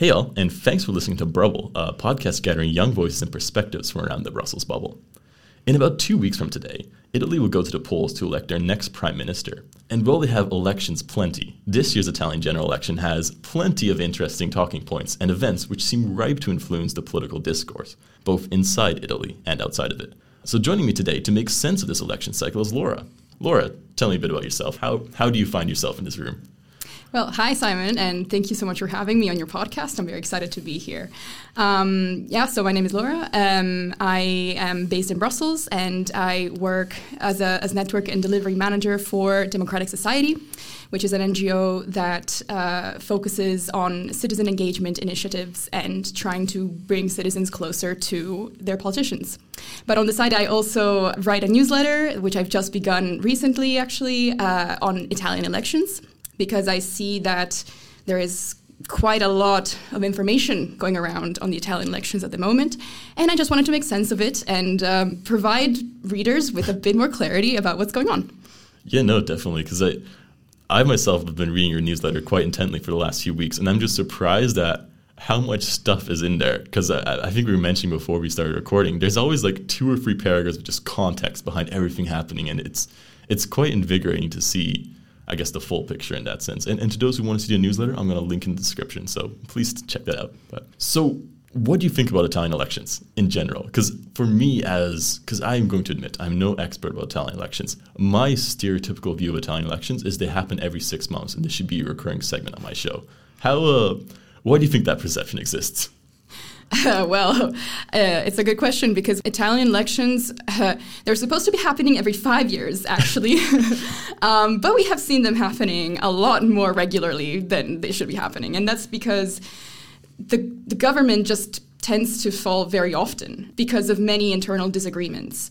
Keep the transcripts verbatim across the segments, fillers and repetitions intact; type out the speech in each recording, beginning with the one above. Hey, all, and thanks for listening to Brubble, a podcast gathering young voices and perspectives from around the Brussels bubble. In about two weeks from today, Italy will go to the polls to elect their next prime minister. And while they have elections plenty, this year's Italian general election has plenty of interesting talking points and events which seem ripe to influence the political discourse, both inside Italy and outside of it. So joining me today to make sense of this election cycle is Laura. Laura, tell me a bit about yourself. How, how do you find yourself in this room? Well, hi, Simon, and thank you so much for having me on your podcast. I'm very excited to be here. Um, yeah, so my name is Laura. Um, I am based in Brussels, and I work as a as network and delivery manager for Democratic Society, which is an N G O that uh, focuses on citizen engagement initiatives and trying to bring citizens closer to their politicians. But on the side, I also write a newsletter, which I've just begun recently, actually, uh, on Italian elections, because I see that there is quite a lot of information going around on the Italian elections at the moment. And I just wanted to make sense of it and um, provide readers with a bit more clarity about what's going on. Yeah, no, definitely. Because I, I myself have been reading your newsletter quite intently for the last few weeks. And I'm just surprised at how much stuff is in there. Because I, I think we were mentioning before we started recording, there's always like two or three paragraphs of just context behind everything happening. And it's it's quite invigorating to see, I guess, the full picture in that sense. And, and to those who want to see the newsletter, I'm going to link in the description. So please check that out. But so what do you think about Italian elections in general? Because for me, as because I am going to admit, I'm no expert about Italian elections. My stereotypical view of Italian elections is they happen every six months. And this should be a recurring segment on my show. How uh, why do you think that perception exists? Uh, well, uh, it's a good question, because Italian elections, uh, they're supposed to be happening every five years, actually. um, but we have seen them happening a lot more regularly than they should be happening. And that's because the, the government just tends to fall very often because of many internal disagreements.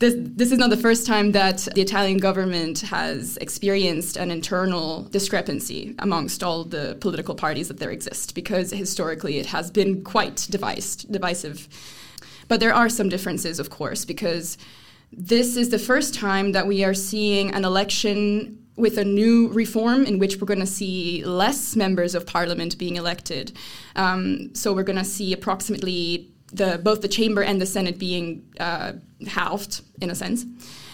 This, this is not the first time that the Italian government has experienced an internal discrepancy amongst all the political parties that there exist, because historically it has been quite divisive. But there are some differences, of course, because this is the first time that we are seeing an election with a new reform in which we're going to see less members of parliament being elected. Um, so we're going to see approximately The, both the chamber and the Senate being uh, halved, in a sense.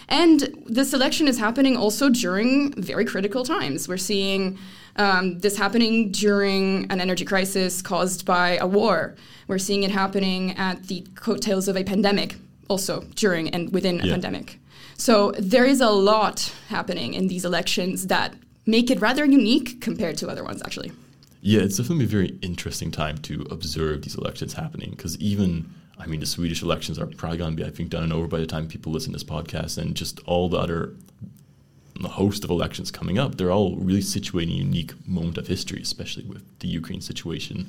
And this election is happening also during very critical times. We're seeing um, this happening during an energy crisis caused by a war. We're seeing it happening at the coattails of a pandemic, also during and within yeah. a pandemic. So there is a lot happening in these elections that make it rather unique compared to other ones, actually. Yeah, it's definitely a very interesting time to observe these elections happening, because even, I mean, the Swedish elections are probably going to be, I think, done and over by the time people listen to this podcast, and just all the other the host of elections coming up, they're all really situating a unique moment of history, especially with the Ukraine situation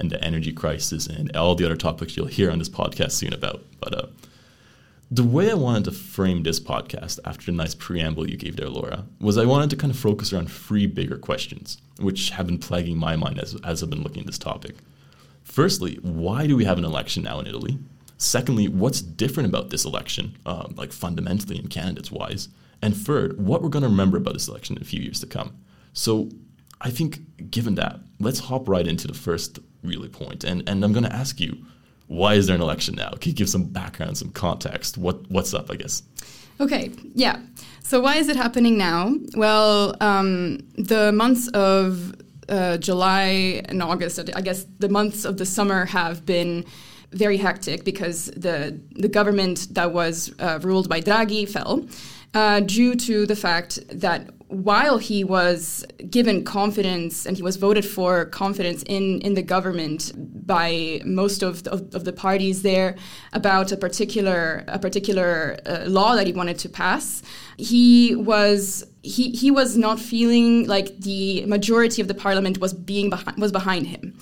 and the energy crisis and all the other topics you'll hear on this podcast soon about. But uh, the way I wanted to frame this podcast, after the nice preamble you gave there, Laura, was I wanted to kind of focus around three bigger questions, which have been plaguing my mind as, as I've been looking at this topic. Firstly, why do we have an election now in Italy? Secondly, what's different about this election, um, like fundamentally and candidates-wise? And third, what we're going to remember about this election in a few years to come. So I think, given that, let's hop right into the first really point. And, and I'm going to ask you, why is there an election now? Can you give some background, some context? What What's up, I guess? Okay, yeah. So why is it happening now? Well, um, the months of uh, July and August, I guess the months of the summer have been very hectic, because the, the government that was uh, ruled by Draghi fell uh, due to the fact that while he was given confidence and he was voted for confidence in, in the government by most of the, of, of the parties there about a particular a particular uh, law that he wanted to pass, he was he he was not feeling like the majority of the parliament was being behind, was behind him.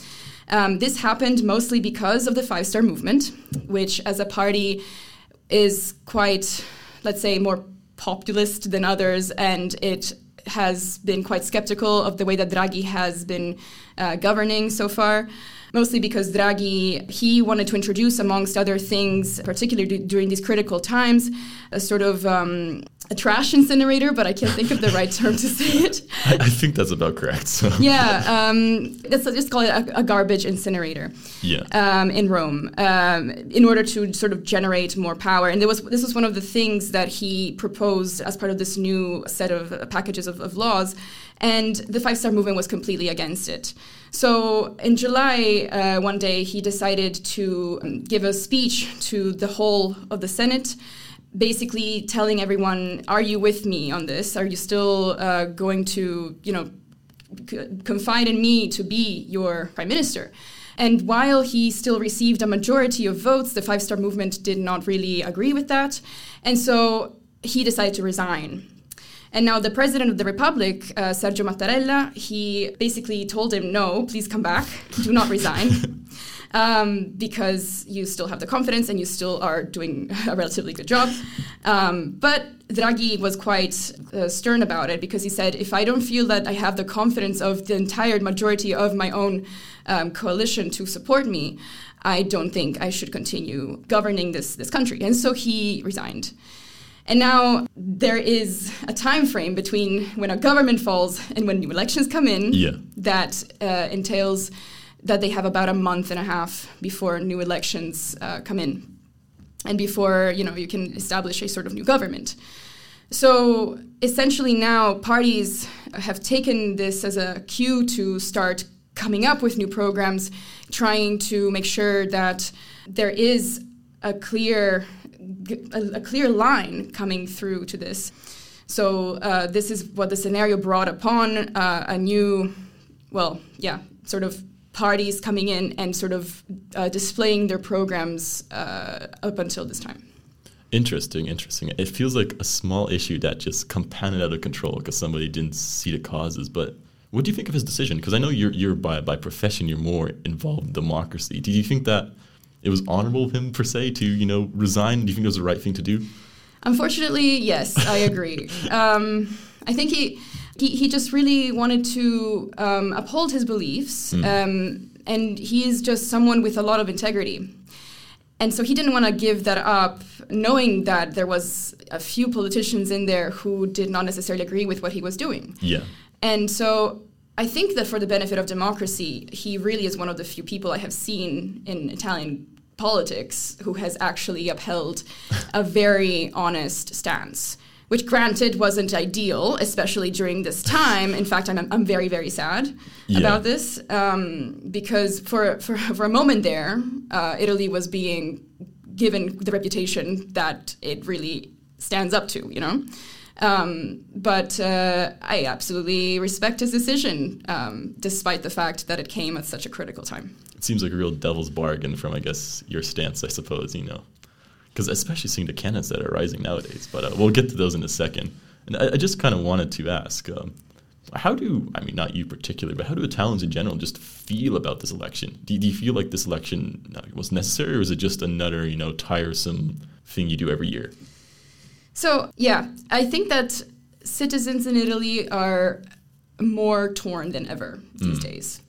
Um, this happened mostly because of the Five Star Movement, which as a party is quite, let's say, more populist than others, and it has been quite skeptical of the way that Draghi has been uh, governing so far. mostly because Draghi, he wanted to introduce, amongst other things, particularly d- during these critical times, a sort of um, a trash incinerator, but I can't think of the right term to say it. I, I think that's about correct. So. Yeah, um, let's just call it a, a garbage incinerator. Yeah. Um, in Rome, um, in order to sort of generate more power. And there was this was one of the things that he proposed as part of this new set of packages of, of laws. And the Five Star Movement was completely against it. So in July, uh, one day, he decided to um, give a speech to the whole of the Senate, basically telling everyone, are you with me on this? Are you still uh, going to, you know, c- confide in me to be your prime minister? And while he still received a majority of votes, the Five Star Movement did not really agree with that. And so he decided to resign. And now the president of the Republic, uh, Sergio Mattarella, he basically told him, no, please come back, do not resign, um, because you still have the confidence and you still are doing a relatively good job. Um, but Draghi was quite uh, stern about it, because he said, if I don't feel that I have the confidence of the entire majority of my own um, coalition to support me, I don't think I should continue governing this, this country. And so he resigned. And now there is a time frame between when a government falls and when new elections come in yeah. that uh, entails that they have about a month and a half before new elections uh, come in, and before, you know, you can establish a sort of new government. So essentially now parties have taken this as a cue to start coming up with new programs, trying to make sure that there is a clear... A, a clear line coming through to this. So uh, this is what the scenario brought upon uh, a new, well, yeah, sort of parties coming in and sort of uh, displaying their programs uh, up until this time. Interesting, interesting. It feels like a small issue that just compounded out of control because somebody didn't see the causes. But what do you think of his decision? Because I know you're, you're by, by profession, you're more involved in democracy. Do you think that it was honorable of him, per se, to, you know, resign? Do you think it was the right thing to do? Unfortunately, yes, I agree. um, I think he, he he just really wanted to um, uphold his beliefs. Mm. Um, and he is just someone with a lot of integrity. And so he didn't want to give that up, knowing that there was a few politicians in there who did not necessarily agree with what he was doing. Yeah. And so... I think that for the benefit of democracy, he really is one of the few people I have seen in Italian politics who has actually upheld a very honest stance, which granted wasn't ideal, especially during this time. In fact, I'm, I'm very, very sad yeah. about this, um, because for, for, for a moment there, uh, Italy was being given the reputation that it really stands up to, you know? Um, but uh, I absolutely respect his decision, um, despite the fact that it came at such a critical time. It seems like a real devil's bargain from, I guess, your stance, I suppose, you know, because especially seeing the candidates that are rising nowadays. But uh, we'll get to those in a second. And I, I just kind of wanted to ask, um, how do, I mean, not you particularly, but how do Italians in general just feel about this election? Do, do you feel like this election was necessary, or is it just another, you know, tiresome thing you do every year? So, yeah, I think that citizens in Italy are more torn than ever these mm. days.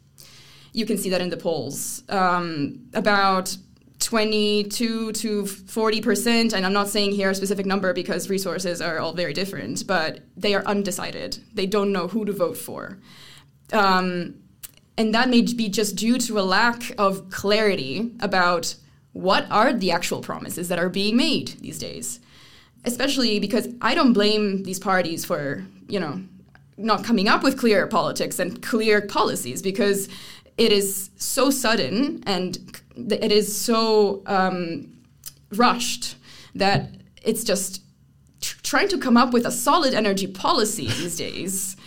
You can see that in the polls. Um, about twenty-two to forty percent, and I'm not saying here a specific number because resources are all very different, but they are undecided. They don't know who to vote for. Um, and that may be just due to a lack of clarity about what are the actual promises that are being made these days. Especially because I don't blame these parties for, you know, not coming up with clear politics and clear policies, because it is so sudden and it is so um, rushed that it's just tr- trying to come up with a solid energy policy these days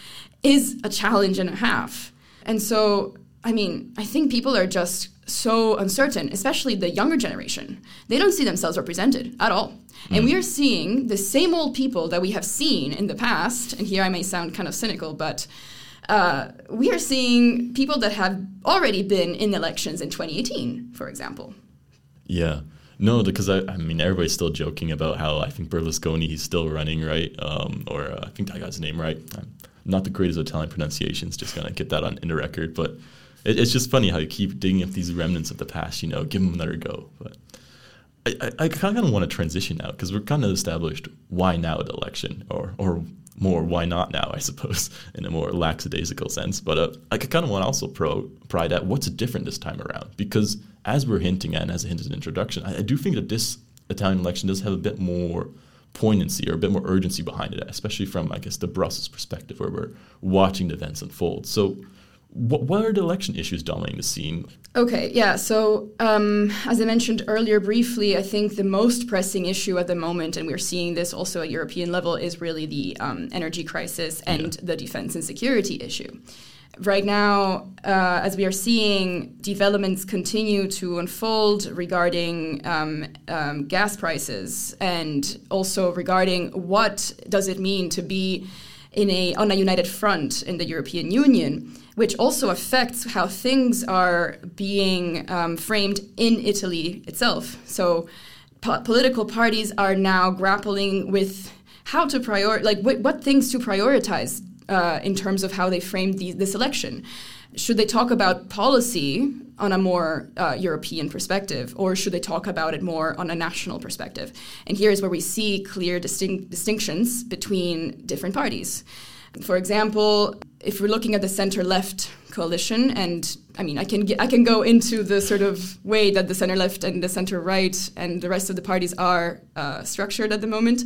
is a challenge and a half. And so, I mean, I think people are just so uncertain, especially the younger generation. They don't see themselves represented at all. Mm. And we are seeing the same old people that we have seen in the past, and here I may sound kind of cynical, but uh, we are seeing people that have already been in elections in twenty eighteen, for example. Yeah. No, because, I, I mean, everybody's still joking about how I think Berlusconi, he's still running, right? Um, or uh, I think I got his name right. I'm not the greatest of Italian pronunciations, just going to get that on in the record, but... it, it's just funny how you keep digging up these remnants of the past, you know, give them another go. But I, I, I kind of want to transition now, because we're kind of established why now the election, or or more why not now, I suppose, in a more lackadaisical sense. But uh, I kind of want to also pro- pry at what's different this time around, because as we're hinting at, and as I hinted in the introduction, I, I do think that this Italian election does have a bit more poignancy or a bit more urgency behind it, especially from, I guess, the Brussels perspective, where we're watching the events unfold. So what, what are the election issues dominating the scene? Okay, yeah. So um, as I mentioned earlier briefly, I think the most pressing issue at the moment, and we're seeing this also at European level, is really the um, energy crisis and yeah. the defense and security issue. Right now, uh, as we are seeing, developments continue to unfold regarding um, um, gas prices, and also regarding what does it mean to be in a on a united front in the European Union, which also affects how things are being um, framed in Italy itself. So po- political parties are now grappling with how to prior- like wh- what things to prioritize Uh, in terms of how they framed the, this election. Should they talk about policy on a more uh, European perspective, or should they talk about it more on a national perspective? And here's where we see clear distinct distinctions between different parties. For example, if we're looking at the center-left coalition, and I mean, I can get, I can go into the sort of way that the center-left and the center-right and the rest of the parties are uh, structured at the moment.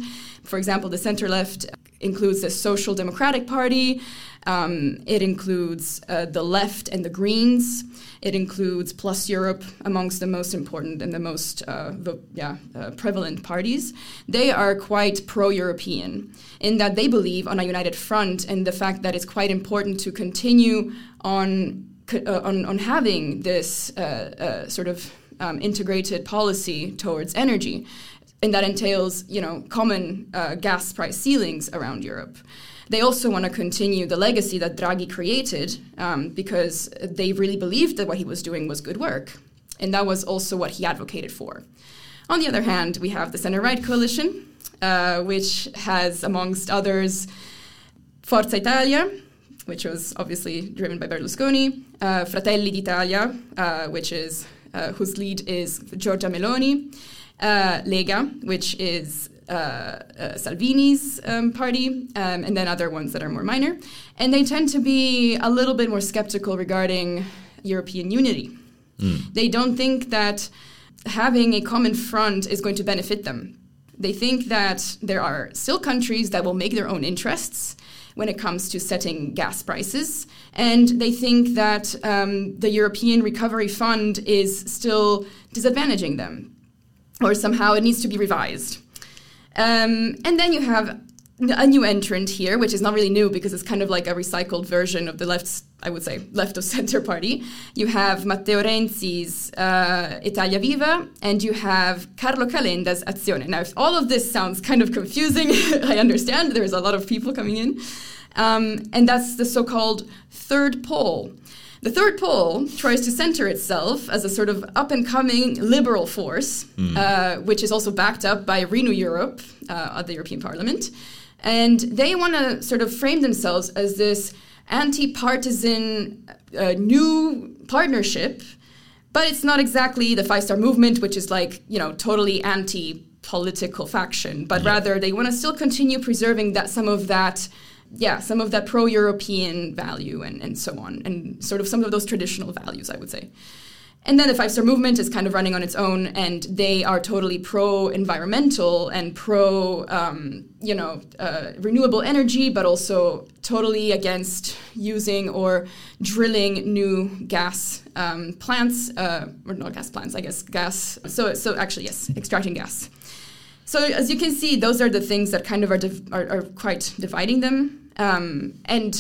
For example, the center-left includes the Social Democratic Party, um, it includes uh, the left and the Greens, it includes Plus Europe, amongst the most important and the most uh, vo- yeah, uh, prevalent parties. They are quite pro-European in that they believe on a united front, and the fact that it's quite important to continue on uh, on, on having this uh, uh, sort of um, integrated policy towards energy. And that entails, you know, common uh, gas price ceilings around Europe. They also want to continue the legacy that Draghi created, um, because they really believed that what he was doing was good work. And that was also what he advocated for. On the other hand, we have the center-right coalition, uh, which has, amongst others, Forza Italia, which was obviously driven by Berlusconi, uh, Fratelli d'Italia, uh, which is uh, whose lead is Giorgia Meloni, Uh, Lega, which is uh, uh, Salvini's um, party, um, and then other ones that are more minor. And they tend to be a little bit more skeptical regarding European unity. Mm. They don't think that having a common front is going to benefit them. They think that there are still countries that will make their own interests when it comes to setting gas prices. And they think that um, the European Recovery Fund is still disadvantaging them, or somehow it needs to be revised. Um, and then you have a new entrant here, which is not really new because it's kind of like a recycled version of the left, I would say, left of center party. You have Matteo Renzi's uh, Italia Viva, and you have Carlo Calenda's Azione. Now, if all of this sounds kind of confusing, I understand there's a lot of people coming in. Um, and that's the so-called third pole. The third pole tries to center itself as a sort of up-and-coming liberal force, mm. uh, which is also backed up by Renew Europe uh, at the European Parliament. And they want to sort of frame themselves as this anti-partisan uh, new partnership, but it's not exactly the Five Star Movement, which is like, you know, totally anti-political faction, but yeah. rather they want to still continue preserving that some of that Yeah, some of that pro-European value and, and so on, and sort of some of those traditional values, I would say. And then the Five Star Movement is kind of running on its own, and they are totally pro-environmental and pro, um, you know, uh, renewable energy, but also totally against using or drilling new gas um, plants, uh, or not gas plants, I guess, gas. So, so actually, yes, extracting gas. So as you can see, those are the things that kind of are div- are, are quite dividing them. Um, and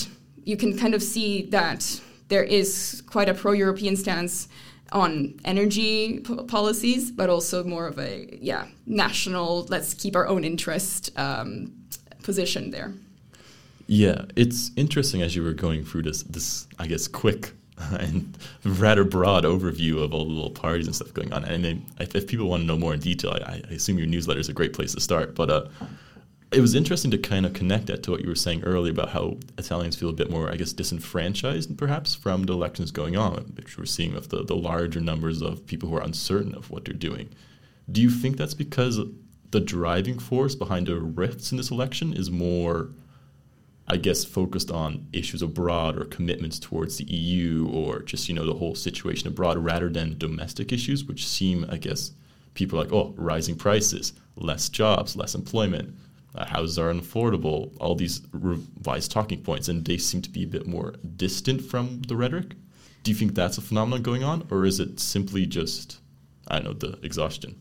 you can kind of see that there is quite a pro-European stance on energy po- policies, but also more of a, yeah, national, let's keep our own interest um, position there. Yeah, it's interesting as you were going through this, this I guess, quick and rather broad overview of all the little parties and stuff going on. And if, if people want to know more in detail, I, I assume your newsletter is a great place to start. But uh, It was interesting to kind of connect that to what you were saying earlier about how Italians feel a bit more, I guess, disenfranchised, perhaps, from the elections going on, which we're seeing with the, the larger numbers of people who are uncertain of what they're doing. Do you think that's because the driving force behind the rifts in this election is more, I guess, focused on issues abroad or commitments towards the E U or just, you know, the whole situation abroad rather than domestic issues, which seem, I guess, people are like, oh, rising prices, less jobs, less employment. Uh, houses are unaffordable, all these revised talking points, and they seem to be a bit more distant from the rhetoric. Do you think that's a phenomenon going on, or is it simply just, I don't know, the exhaustion?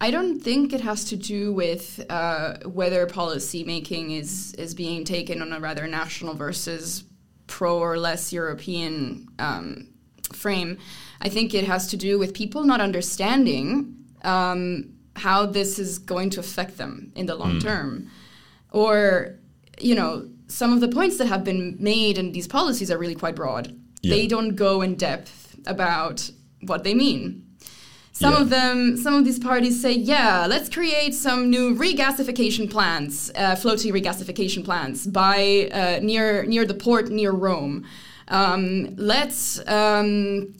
I don't think it has to do with uh, whether policymaking is, is being taken on a rather national versus pro or less European um, frame. I think it has to do with people not understanding um how this is going to affect them in the long mm. term. Or, you know, some of the points that have been made in these policies are really quite broad. Yeah. They don't go in depth about what they mean. Some yeah. of them, some of these parties say, yeah, let's create some new regasification plants, uh, floating regasification plants by uh, near near the port, near Rome. Um, let's, um,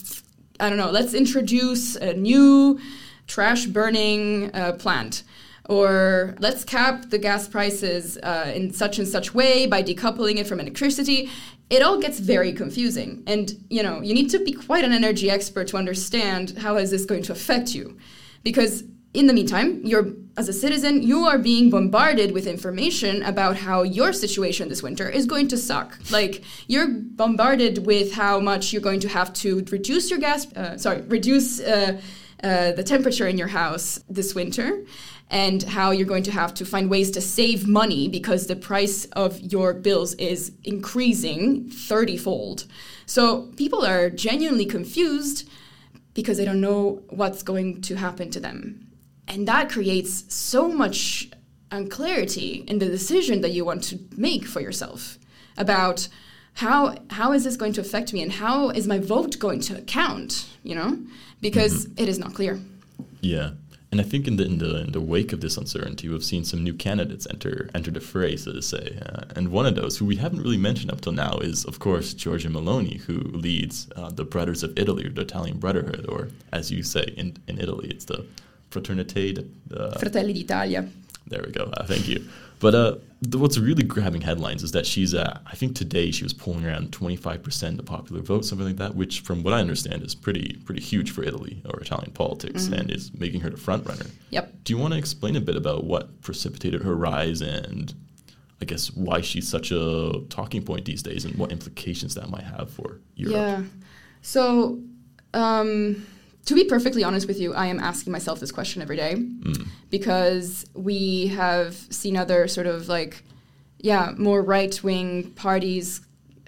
I don't know, let's introduce a new trash burning uh, plant, or let's cap the gas prices uh, in such and such way by decoupling it from electricity. It all gets very confusing, and you know you need to be quite an energy expert to understand how is this going to affect you, because in the meantime, you're as a citizen, you are being bombarded with information about how your situation this winter is going to suck. Like, you're bombarded with how much you're going to have to reduce your gas, uh, sorry, reduce uh, Uh, the temperature in your house this winter, and how you're going to have to find ways to save money because the price of your bills is increasing thirty-fold. So people are genuinely confused because they don't know what's going to happen to them. And that creates so much unclarity in the decision that you want to make for yourself about how how is this going to affect me and how is my vote going to count, you know? Because mm-hmm. it is not clear. Yeah. And I think in the, in the in the wake of this uncertainty, we've seen some new candidates enter enter the fray, so to say. Uh, and one of those, who we haven't really mentioned up till now, is, of course, Giorgia Meloni, who leads uh, the Brothers of Italy, or the Italian Brotherhood, or as you say in, in Italy, it's the Fraternité... Uh, Fratelli d'Italia. There we go. Uh, thank you. But uh, th- what's really grabbing headlines is that she's, uh, I think today she was polling around twenty-five percent of the popular vote, something like that, which from what I understand is pretty pretty huge for Italy or Italian politics mm-hmm. and is making her the front runner. Yep. Do you want to explain a bit about what precipitated her rise and I guess why she's such a talking point these days and what implications that might have for Europe? Yeah. So um, to be perfectly honest with you, I am asking myself this question every day mm. because we have seen other sort of like, yeah, more right-wing parties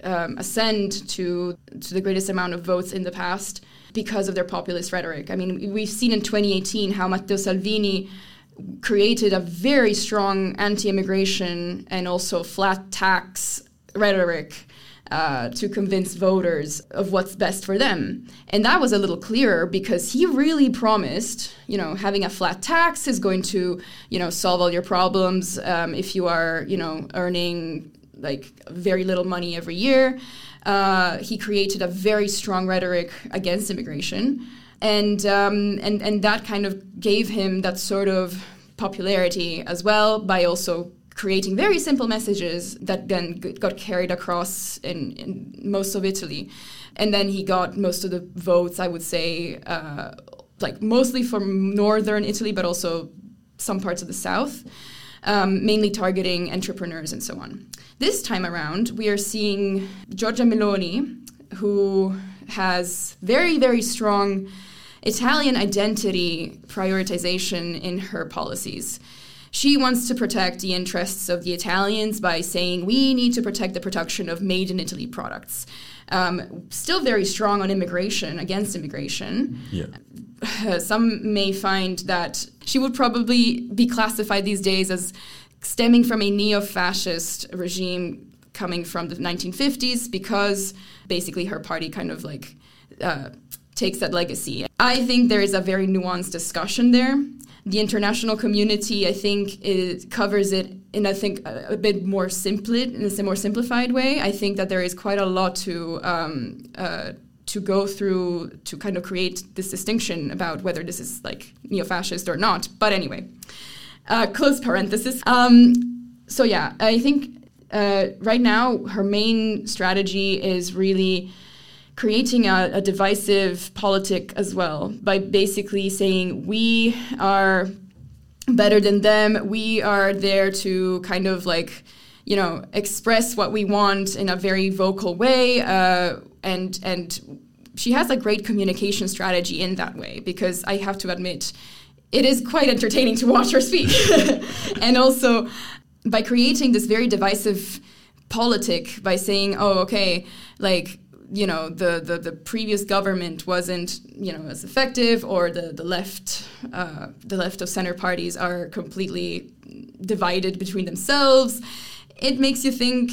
um, ascend to to the greatest amount of votes in the past because of their populist rhetoric. I mean, we've seen in twenty eighteen how Matteo Salvini created a very strong anti-immigration and also flat tax rhetoric Uh, to convince voters of what's best for them. And that was a little clearer because he really promised, you know, having a flat tax is going to, you know, solve all your problems um, if you are, you know, earning like very little money every year. Uh, he created a very strong rhetoric against immigration. And, um, and, and that kind of gave him that sort of popularity as well by also creating very simple messages that then got carried across in, in most of Italy. And then he got most of the votes, I would say, uh, like mostly from northern Italy, but also some parts of the south, um, mainly targeting entrepreneurs and so on. This time around, we are seeing Giorgia Meloni, who has very, very strong Italian identity prioritization in her policies. She wants to protect the interests of the Italians by saying we need to protect the production of made-in-Italy products. Um, still very strong on immigration, against immigration. Yeah. Some may find that she would probably be classified these days as stemming from a neo-fascist regime coming from the nineteen fifties because basically her party kind of like uh, takes that legacy. I think there is a very nuanced discussion there. The international community, I think, is, covers it and I think a, a bit more simply, in a more simplified way, I think that there is quite a lot to um, uh, to go through to kind of create this distinction about whether this is like neo-fascist or not. But anyway, uh, close parenthesis. Um, so yeah, I think uh, right now her main strategy is really creating a, a divisive politic as well by basically saying we are better than them. We are there to kind of like, you know, express what we want in a very vocal way. Uh, and and she has a great communication strategy in that way, because I have to admit, it is quite entertaining to watch her speak. And also by creating this very divisive politic by saying, oh, okay, like, you know, the, the, the previous government wasn't, you know, as effective, or the, the left, uh, the left of center parties are completely divided between themselves. It makes you think,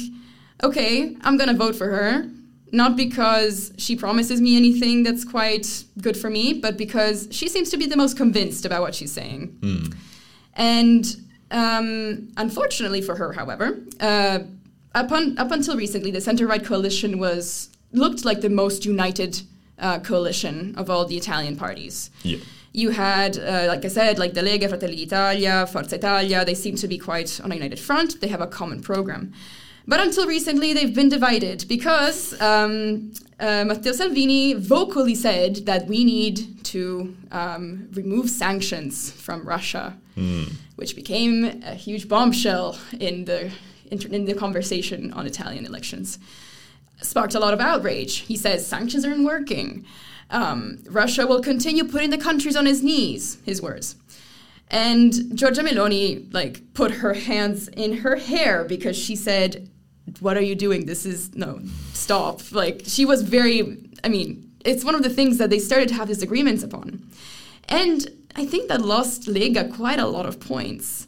okay, I'm going to vote for her, not because she promises me anything that's quite good for me, but because she seems to be the most convinced about what she's saying. Mm. And um, unfortunately for her, however, uh, up, on, up until recently, the center-right coalition was... looked like the most united uh, coalition of all the Italian parties. Yeah. You had, uh, like I said, like the Lega, Fratelli d'Italia, Forza Italia. They seem to be quite on a united front. They have a common program. But until recently, they've been divided because um, uh, Matteo Salvini vocally said that we need to um, remove sanctions from Russia, mm. which became a huge bombshell in the in the conversation on Italian elections. Sparked a lot of outrage. He says sanctions aren't working. Um, Russia will continue putting the countries on his knees, his words. And Giorgia Meloni, like, put her hands in her hair because she said, what are you doing? This is, no, stop. Like, she was very, I mean, it's one of the things that they started to have disagreements upon. And I think that lost Lega quite a lot of points.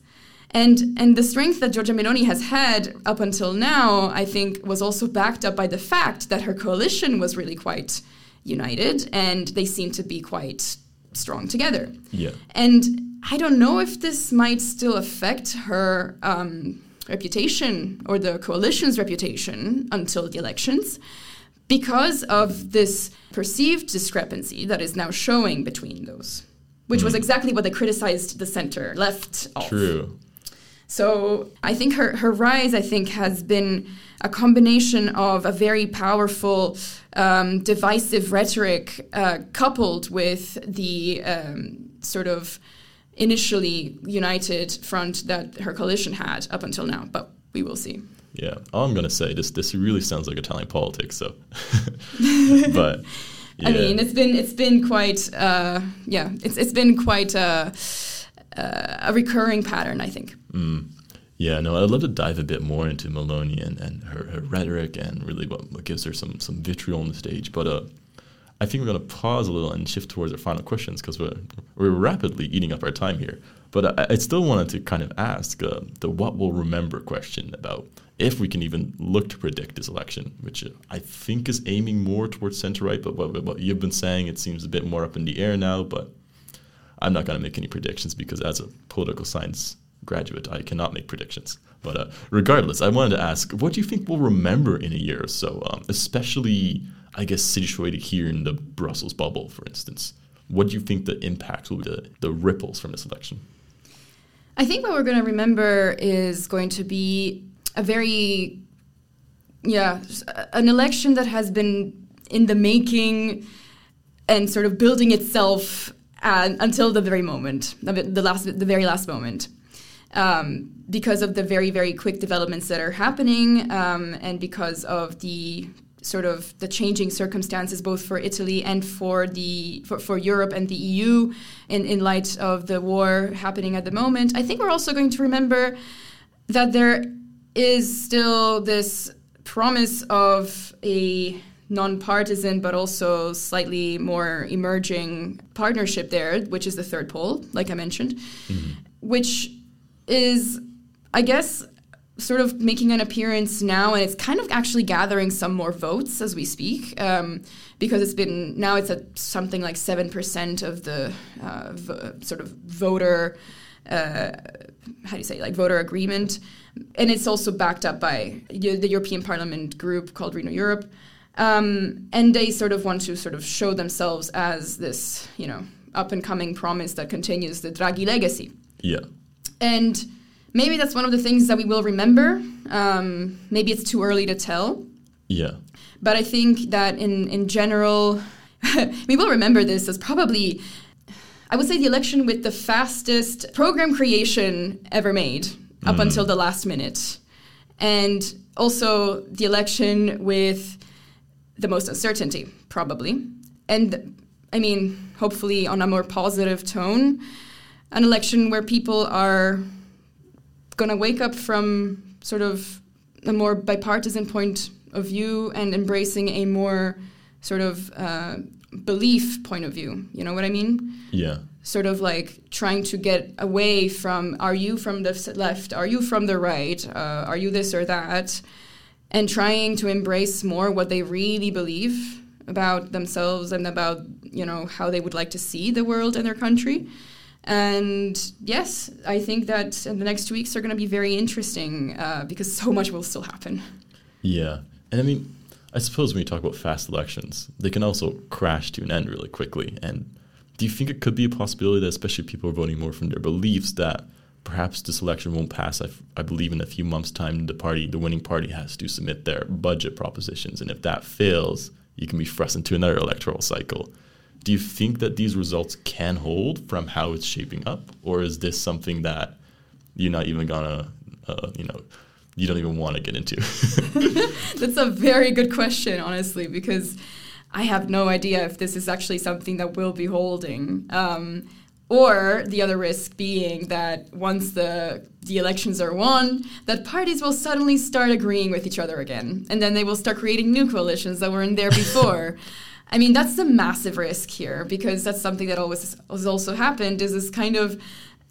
And and the strength that Giorgia Meloni has had up until now, I think, was also backed up by the fact that her coalition was really quite united and they seemed to be quite strong together. Yeah. And I don't know if this might still affect her um, reputation or the coalition's reputation until the elections because of this perceived discrepancy that is now showing between those, which mm. was exactly what they criticized the center left of. True. So I think her, her rise, I think, has been a combination of a very powerful, um, divisive rhetoric uh, coupled with the um, sort of initially united front that her coalition had up until now. But we will see. Yeah. All I'm going to say, this this really sounds like Italian politics. So, but... Yeah. I mean, it's been it's been quite uh, yeah, it's it's been quite a, a recurring pattern, I think. Mm. Yeah, no, I'd love to dive a bit more into Meloni and, and her, her rhetoric and really what, what gives her some some vitriol on the stage. But uh, I think we're going to pause a little and shift towards our final questions because we're we're rapidly eating up our time here. But I, I still wanted to kind of ask uh, the what we'll remember question about if we can even look to predict this election, which I think is aiming more towards center-right, but what, what you've been saying, it seems a bit more up in the air now, but I'm not going to make any predictions because as a political science graduate, I cannot make predictions. But uh, regardless, I wanted to ask, what do you think we'll remember in a year or so, um, especially, I guess, situated here in the Brussels bubble, for instance? What do you think the impact will be, the, the ripples from this election? I think what we're going to remember is going to be a very, yeah, an election that has been in the making and sort of building itself uh, until the very moment, the last, the very last moment, um, because of the very, very quick developments that are happening um, and because of the sort of the changing circumstances both for Italy and for the for, for Europe and the E U in, in light of the war happening at the moment. I think we're also going to remember that there is still this promise of a non-partisan but also slightly more emerging partnership there, which is the third pole, like I mentioned, mm-hmm. which is, I guess, sort of making an appearance now, and it's kind of actually gathering some more votes as we speak, um, because it's been, now it's at something like seven percent of the uh, v- sort of voter uh, how do you say, like voter agreement. And it's also backed up by the European Parliament group called Renew Europe. Um, and they sort of want to sort of show themselves as this, you know, up and coming promise that continues the Draghi legacy. Yeah. And maybe that's one of the things that we will remember. Um, maybe it's too early to tell. Yeah. But I think that in, in general, we will remember this as probably, I would say, the election with the fastest program creation ever made up mm. until the last minute. And also the election with the most uncertainty, probably. And I mean, hopefully on a more positive tone, an election where people are going to wake up from sort of a more bipartisan point of view and embracing a more sort of uh, belief point of view. You know what I mean? Yeah. Sort of like trying to get away from, are you from the left? Are you from the right? Uh, are you this or that? And trying to embrace more what they really believe about themselves and about, you know, how they would like to see the world and their country. And yes, I think that the next two weeks are going to be very interesting uh, because so much will still happen. Yeah. And I mean, I suppose when you talk about fast elections, they can also crash to an end really quickly. And do you think it could be a possibility that especially people are voting more from their beliefs that perhaps this election won't pass? I, f- I believe in a few months' time, the party, the winning party has to submit their budget propositions. And if that fails, you can be thrust into another electoral cycle. Do you think that these results can hold from how it's shaping up? Or is this something that you're not even gonna, uh, you know, you don't even want to get into? That's a very good question, honestly, because I have no idea if this is actually something that will be holding. Um, or the other risk being that once the, the elections are won, that parties will suddenly start agreeing with each other again. And then they will start creating new coalitions that weren't there before. I mean, that's the massive risk here, because that's something that always has also happened, is this kind of,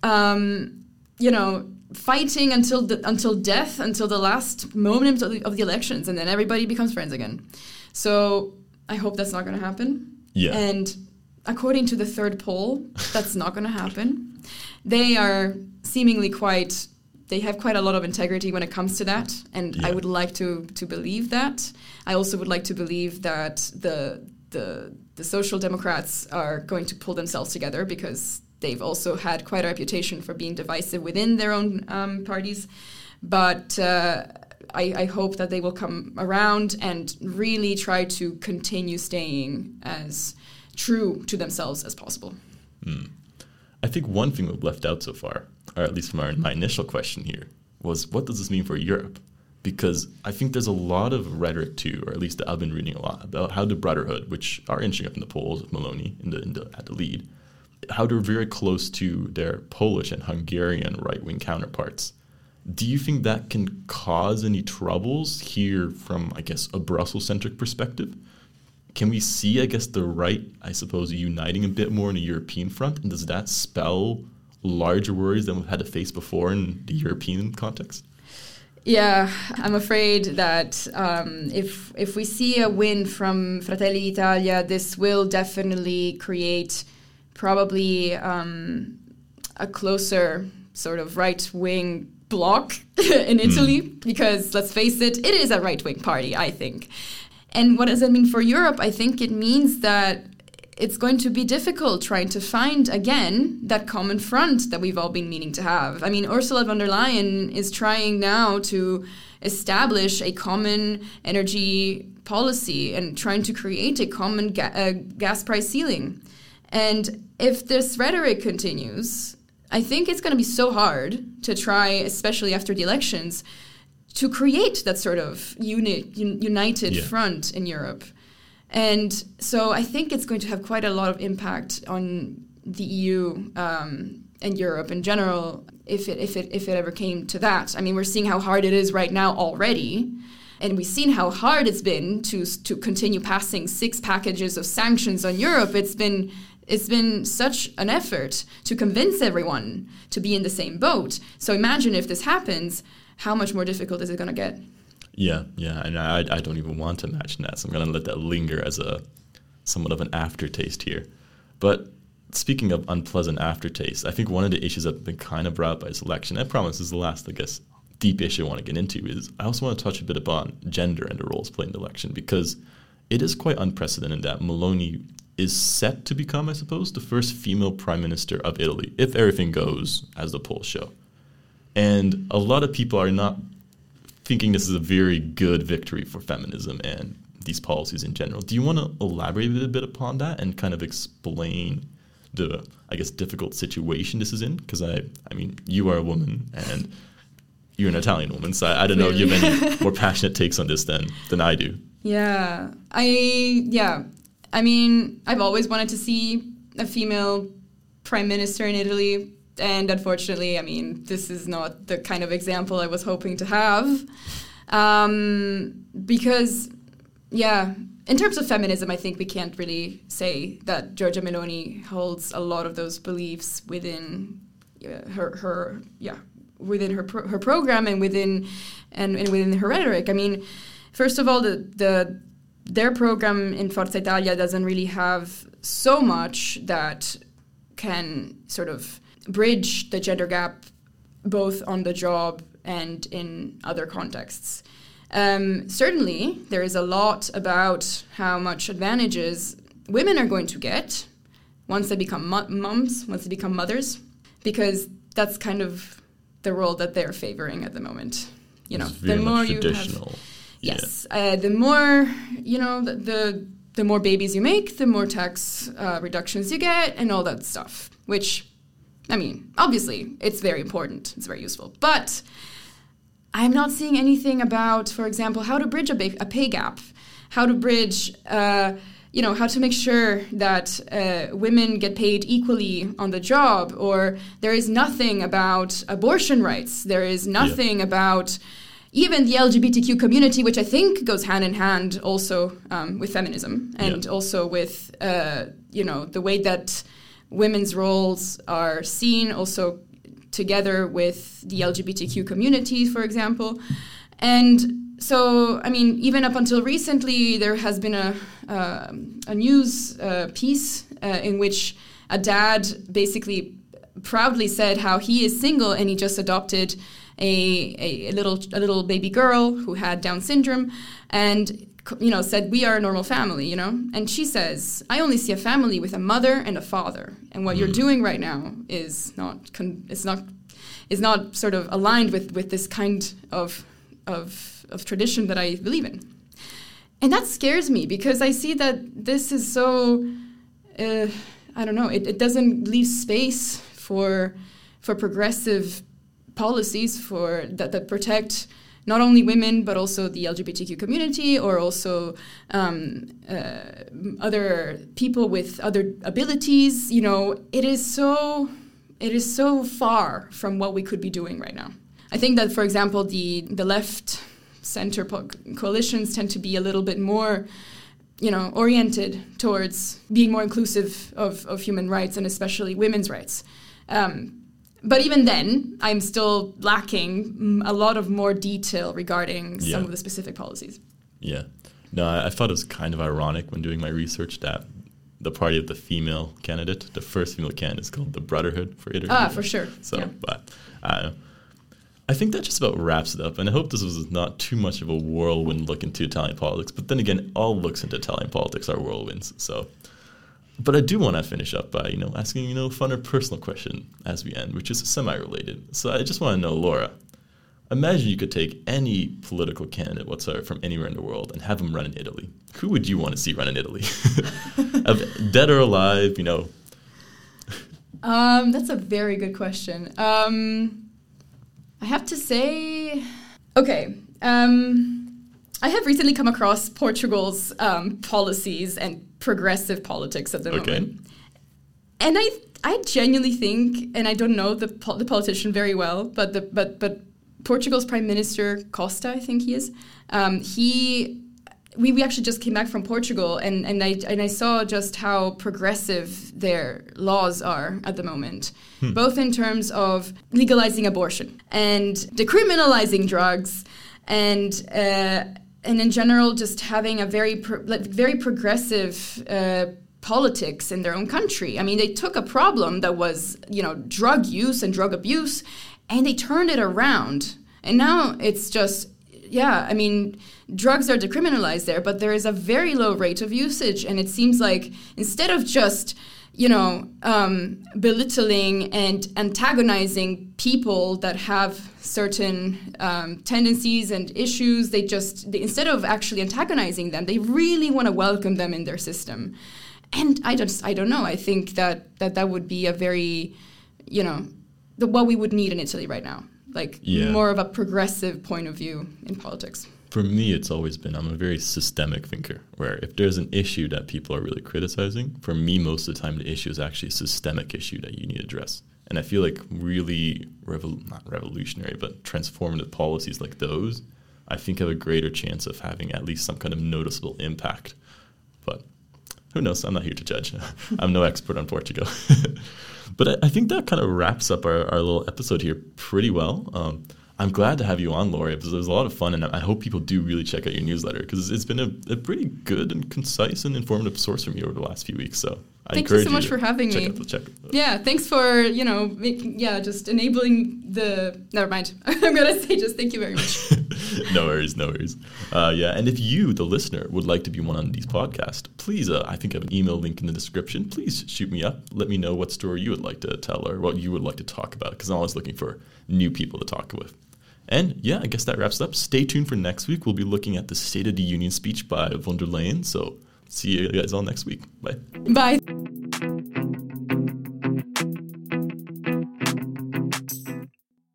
um, you know, fighting until the, until death, until the last moment of the, of the elections, and then everybody becomes friends again. So I hope that's not going to happen. Yeah. And according to the third poll, that's not going to happen. They are seemingly quite, they have quite a lot of integrity when it comes to that, and yeah. I would like to to believe that. I also would like to believe that the the the Social Democrats are going to pull themselves together, because they've also had quite a reputation for being divisive within their own um, parties. But uh, I, I hope that they will come around and really try to continue staying as true to themselves as possible. Mm. I think one thing we've left out so far, or at least from our, my initial question here, was what does this mean for Europe? Because I think there's a lot of rhetoric too, or at least I've been reading a lot, about how the Brotherhood, which are inching up in the polls with Meloni in the, in the, at the lead, how they're very close to their Polish and Hungarian right-wing counterparts. Do you think that can cause any troubles here from, I guess, a Brussels-centric perspective? Can we see, I guess, the right, I suppose, uniting a bit more on the European front? And does that spell larger worries than we've had to face before in the European context? Yeah, I'm afraid that um, if if we see a win from Fratelli d'Italia, this will definitely create probably um, a closer sort of right-wing bloc in Italy, mm. because let's face it, it is a right-wing party, I think. And what does that mean for Europe? I think it means that it's going to be difficult trying to find, again, that common front that we've all been meaning to have. I mean, Ursula von der Leyen is trying now to establish a common energy policy and trying to create a common ga- uh, gas price ceiling. And if this rhetoric continues, I think it's going to be so hard to try, especially after the elections, to create that sort of uni- un- united yeah. front in Europe. And so I think it's going to have quite a lot of impact on the E U um, and Europe in general, if it, if it, if it ever came to that. I mean, we're seeing how hard it is right now already. And we've seen how hard it's been to to continue passing six packages of sanctions on Europe. It's been it's been such an effort to convince everyone to be in the same boat. So imagine if this happens, how much more difficult is it going to get? Yeah, yeah, and I I don't even want to imagine that. So I'm going to let that linger as a somewhat of an aftertaste here. But speaking of unpleasant aftertaste, I think one of the issues that have been kind of brought up by this election, I promise this is the last, I guess, deep issue I want to get into, is I also want to touch a bit upon gender and the roles played in the election, because it is quite unprecedented that Meloni is set to become, I suppose, the first female prime minister of Italy, if everything goes as the polls show. And a lot of people are not thinking this is a very good victory for feminism and these policies in general. Do you want to elaborate a bit upon that and kind of explain the, I guess, difficult situation this is in? Because I, I mean, you are a woman and you're an Italian woman, so I, I don't know if you have any more passionate takes on this than than I do. Yeah, I yeah, I mean, I've always wanted to see a female prime minister in Italy, and unfortunately, I mean, this is not the kind of example I was hoping to have, um, because yeah. In terms of feminism, I think we can't really say that Giorgia Meloni holds a lot of those beliefs within uh, her, her, yeah, within her pro- her program and within and, and within her rhetoric. I mean, first of all, the the their program in Forza Italia doesn't really have so much that can sort of bridge the gender gap, both on the job and in other contexts. Um, certainly, there is a lot about how much advantages women are going to get once they become mu- moms, once they become mothers, because that's kind of the role that they're favoring at the moment. You know, the more you have, yes, yeah. uh, the more you know, the, the the more babies you make, the more tax uh, reductions you get, and all that stuff. Which, I mean, obviously, it's very important. It's very useful, but I'm not seeing anything about, for example, how to bridge a, ba- a pay gap, how to bridge, uh, you know, how to make sure that uh, women get paid equally on the job, or there is nothing about abortion rights. There is nothing yeah. about even the L G B T Q community, which I think goes hand in hand also um, with feminism and yeah. also with, uh, you know, the way that women's roles are seen also together with the L G B T Q community, for example. And so, I mean, even up until recently, there has been a, uh, a news uh, piece uh, in which a dad basically proudly said how he is single and he just adopted a, a, a little a little baby girl who had Down syndrome and, you know, said, "We are a normal family," you know? And she says, "I only see a family with a mother and a father. And what mm. you're doing right now is not, con- it's not, is not sort of aligned with, with this kind of, of, of tradition that I believe in." And that scares me because I see that this is so, uh, I don't know, it, it doesn't leave space for, for progressive policies for that, that protect not only women, but also the L G B T Q community, or also um, uh, other people with other abilities. You know, it is so it is so far from what we could be doing right now. I think that, for example, the the left center po- coalitions tend to be a little bit more, you know, oriented towards being more inclusive of of human rights and especially women's rights. Um, But even then, I'm still lacking a lot of more detail regarding yeah. some of the specific policies. Yeah. No, I, I thought it was kind of ironic when doing my research that the party of the female candidate, the first female candidate, is called the Brotherhood for Italy. Ah, for sure. So, yeah. but uh, I think that just about wraps it up. And I hope this was not too much of a whirlwind look into Italian politics. But then again, all looks into Italian politics are whirlwinds. So. But I do want to finish up by, you know, asking, you know, a fun or personal question as we end, which is semi-related. So I just want to know, Laura, imagine you could take any political candidate whatsoever from anywhere in the world and have them run in Italy. Who would you want to see run in Italy? Dead or alive, you know? Um, that's a very good question. Um, I have to say, okay, um... I have recently come across Portugal's um, policies and progressive politics at the okay. moment. And I I genuinely think, and I don't know the po- the politician very well, but the but but Portugal's Prime Minister Costa, I think he is, um, he we, we actually just came back from Portugal and, and I and I saw just how progressive their laws are at the moment, hmm. both in terms of legalizing abortion and decriminalizing drugs and uh And in general, just having a very pro- very progressive uh, politics in their own country. I mean, they took a problem that was, you know, drug use and drug abuse, and they turned it around. And now it's just, yeah, I mean, drugs are decriminalized there, but there is a very low rate of usage. And it seems like instead of just, you know, um, belittling and antagonizing people that have certain um, tendencies and issues, they just, they, instead of actually antagonizing them, they really want to welcome them in their system. And I just, I don't know, I think that that, that would be a very, you know, the, what we would need in Italy right now. Like yeah. more of a progressive point of view in politics. For me, it's always been, I'm a very systemic thinker, where if there's an issue that people are really criticizing, for me, most of the time, the issue is actually a systemic issue that you need to address. And I feel like really, revol- not revolutionary, but transformative policies like those, I think have a greater chance of having at least some kind of noticeable impact. But who knows? I'm not here to judge. I'm no expert on Portugal. But I, I think that kind of wraps up our, our little episode here pretty well. Um, I'm glad to have you on, Laura, because it was a lot of fun, and I hope people do really check out your newsletter, because it's been a, a pretty good and concise and informative source from you over the last few weeks. So I Thank encourage you so much you for having check me. Out the, check out the yeah, thanks for, you know, making, yeah, just enabling the... Never mind. I'm going to say just thank you very much. No worries, no worries. Uh, yeah, and if you, the listener, would like to be one on these podcasts, please, uh, I think I have an email link in the description. Please shoot me up. Let me know what story you would like to tell or what you would like to talk about, because I'm always looking for new people to talk with. And yeah, I guess that wraps it up. Stay tuned for next week. We'll be looking at the State of the Union speech by von der Leyen. So see you guys all next week. Bye. Bye.